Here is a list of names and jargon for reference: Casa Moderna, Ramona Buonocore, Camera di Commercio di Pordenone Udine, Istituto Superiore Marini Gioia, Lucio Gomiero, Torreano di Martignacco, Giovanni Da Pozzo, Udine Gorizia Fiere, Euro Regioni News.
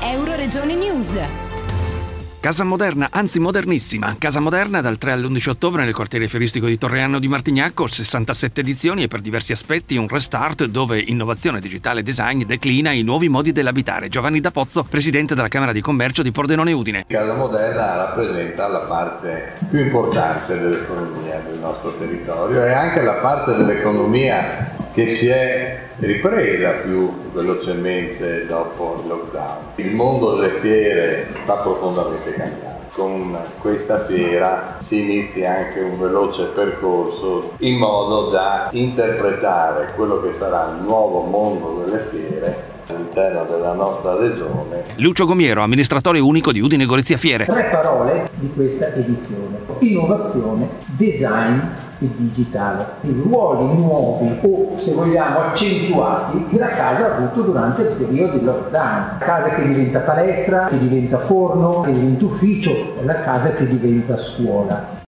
Euro Regioni News. Casa Moderna, anzi modernissima. Casa Moderna dal 3 all'11 ottobre nel quartiere fieristico di Torreano di Martignacco, 67 edizioni e per diversi aspetti un restart dove innovazione digitale e design declina i nuovi modi dell'abitare. Giovanni Da Pozzo, presidente della Camera di Commercio di Pordenone Udine. Casa Moderna rappresenta la parte più importante dell'economia del nostro territorio e anche la parte dell'economia che si è ripresa più velocemente dopo il lockdown. Il mondo delle fiere sta profondamente cambiando. Con questa fiera si inizia anche un veloce percorso in modo da interpretare quello che sarà il nuovo mondo delle fiere all'interno della nostra regione. Lucio Gomiero, amministratore unico di Udine Gorizia Fiere. 3 parole di questa edizione: innovazione, design e digitale. I ruoli nuovi o, se vogliamo, accentuati che la casa ha avuto durante il periodo di lockdown. La casa che diventa palestra, che diventa forno, che diventa ufficio, la casa che diventa scuola.